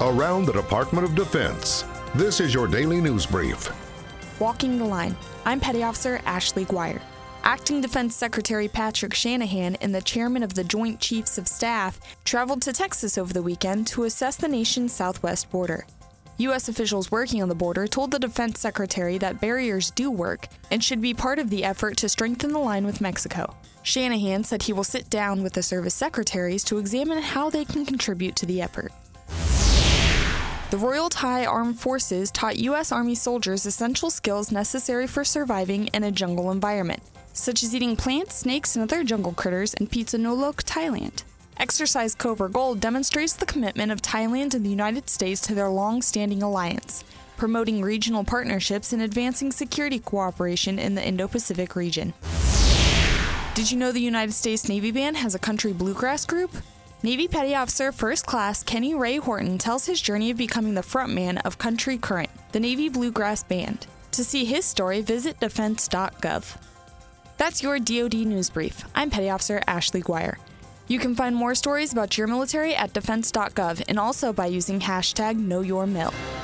Around the Department of Defense, this is your daily news brief. Walking the line. I'm Petty Officer Ashley Guire. Acting Defense Secretary Patrick Shanahan and the chairman of the Joint Chiefs of Staff traveled to Texas over the weekend to assess the nation's southwest border. U.S. officials working on the border told the Defense Secretary that barriers do work and should be part of the effort to strengthen the line with Mexico. Shanahan said he will sit down with the service secretaries to examine how they can contribute to the effort. The Royal Thai Armed Forces taught U.S. Army soldiers essential skills necessary for surviving in a jungle environment, such as eating plants, snakes, and other jungle critters in Phitsanulok, Thailand. Exercise Cobra Gold demonstrates the commitment of Thailand and the United States to their long-standing alliance, promoting regional partnerships and advancing security cooperation in the Indo-Pacific region. Did you know the United States Navy Band has a country bluegrass group? Navy Petty Officer First Class Kenny Ray Horton tells his journey of becoming the frontman of Country Current, the Navy Bluegrass Band. To see his story, visit Defense.gov. That's your DoD News Brief. I'm Petty Officer Ashley Guire. You can find more stories about your military at defense.gov and also by using hashtag KnowYourMil.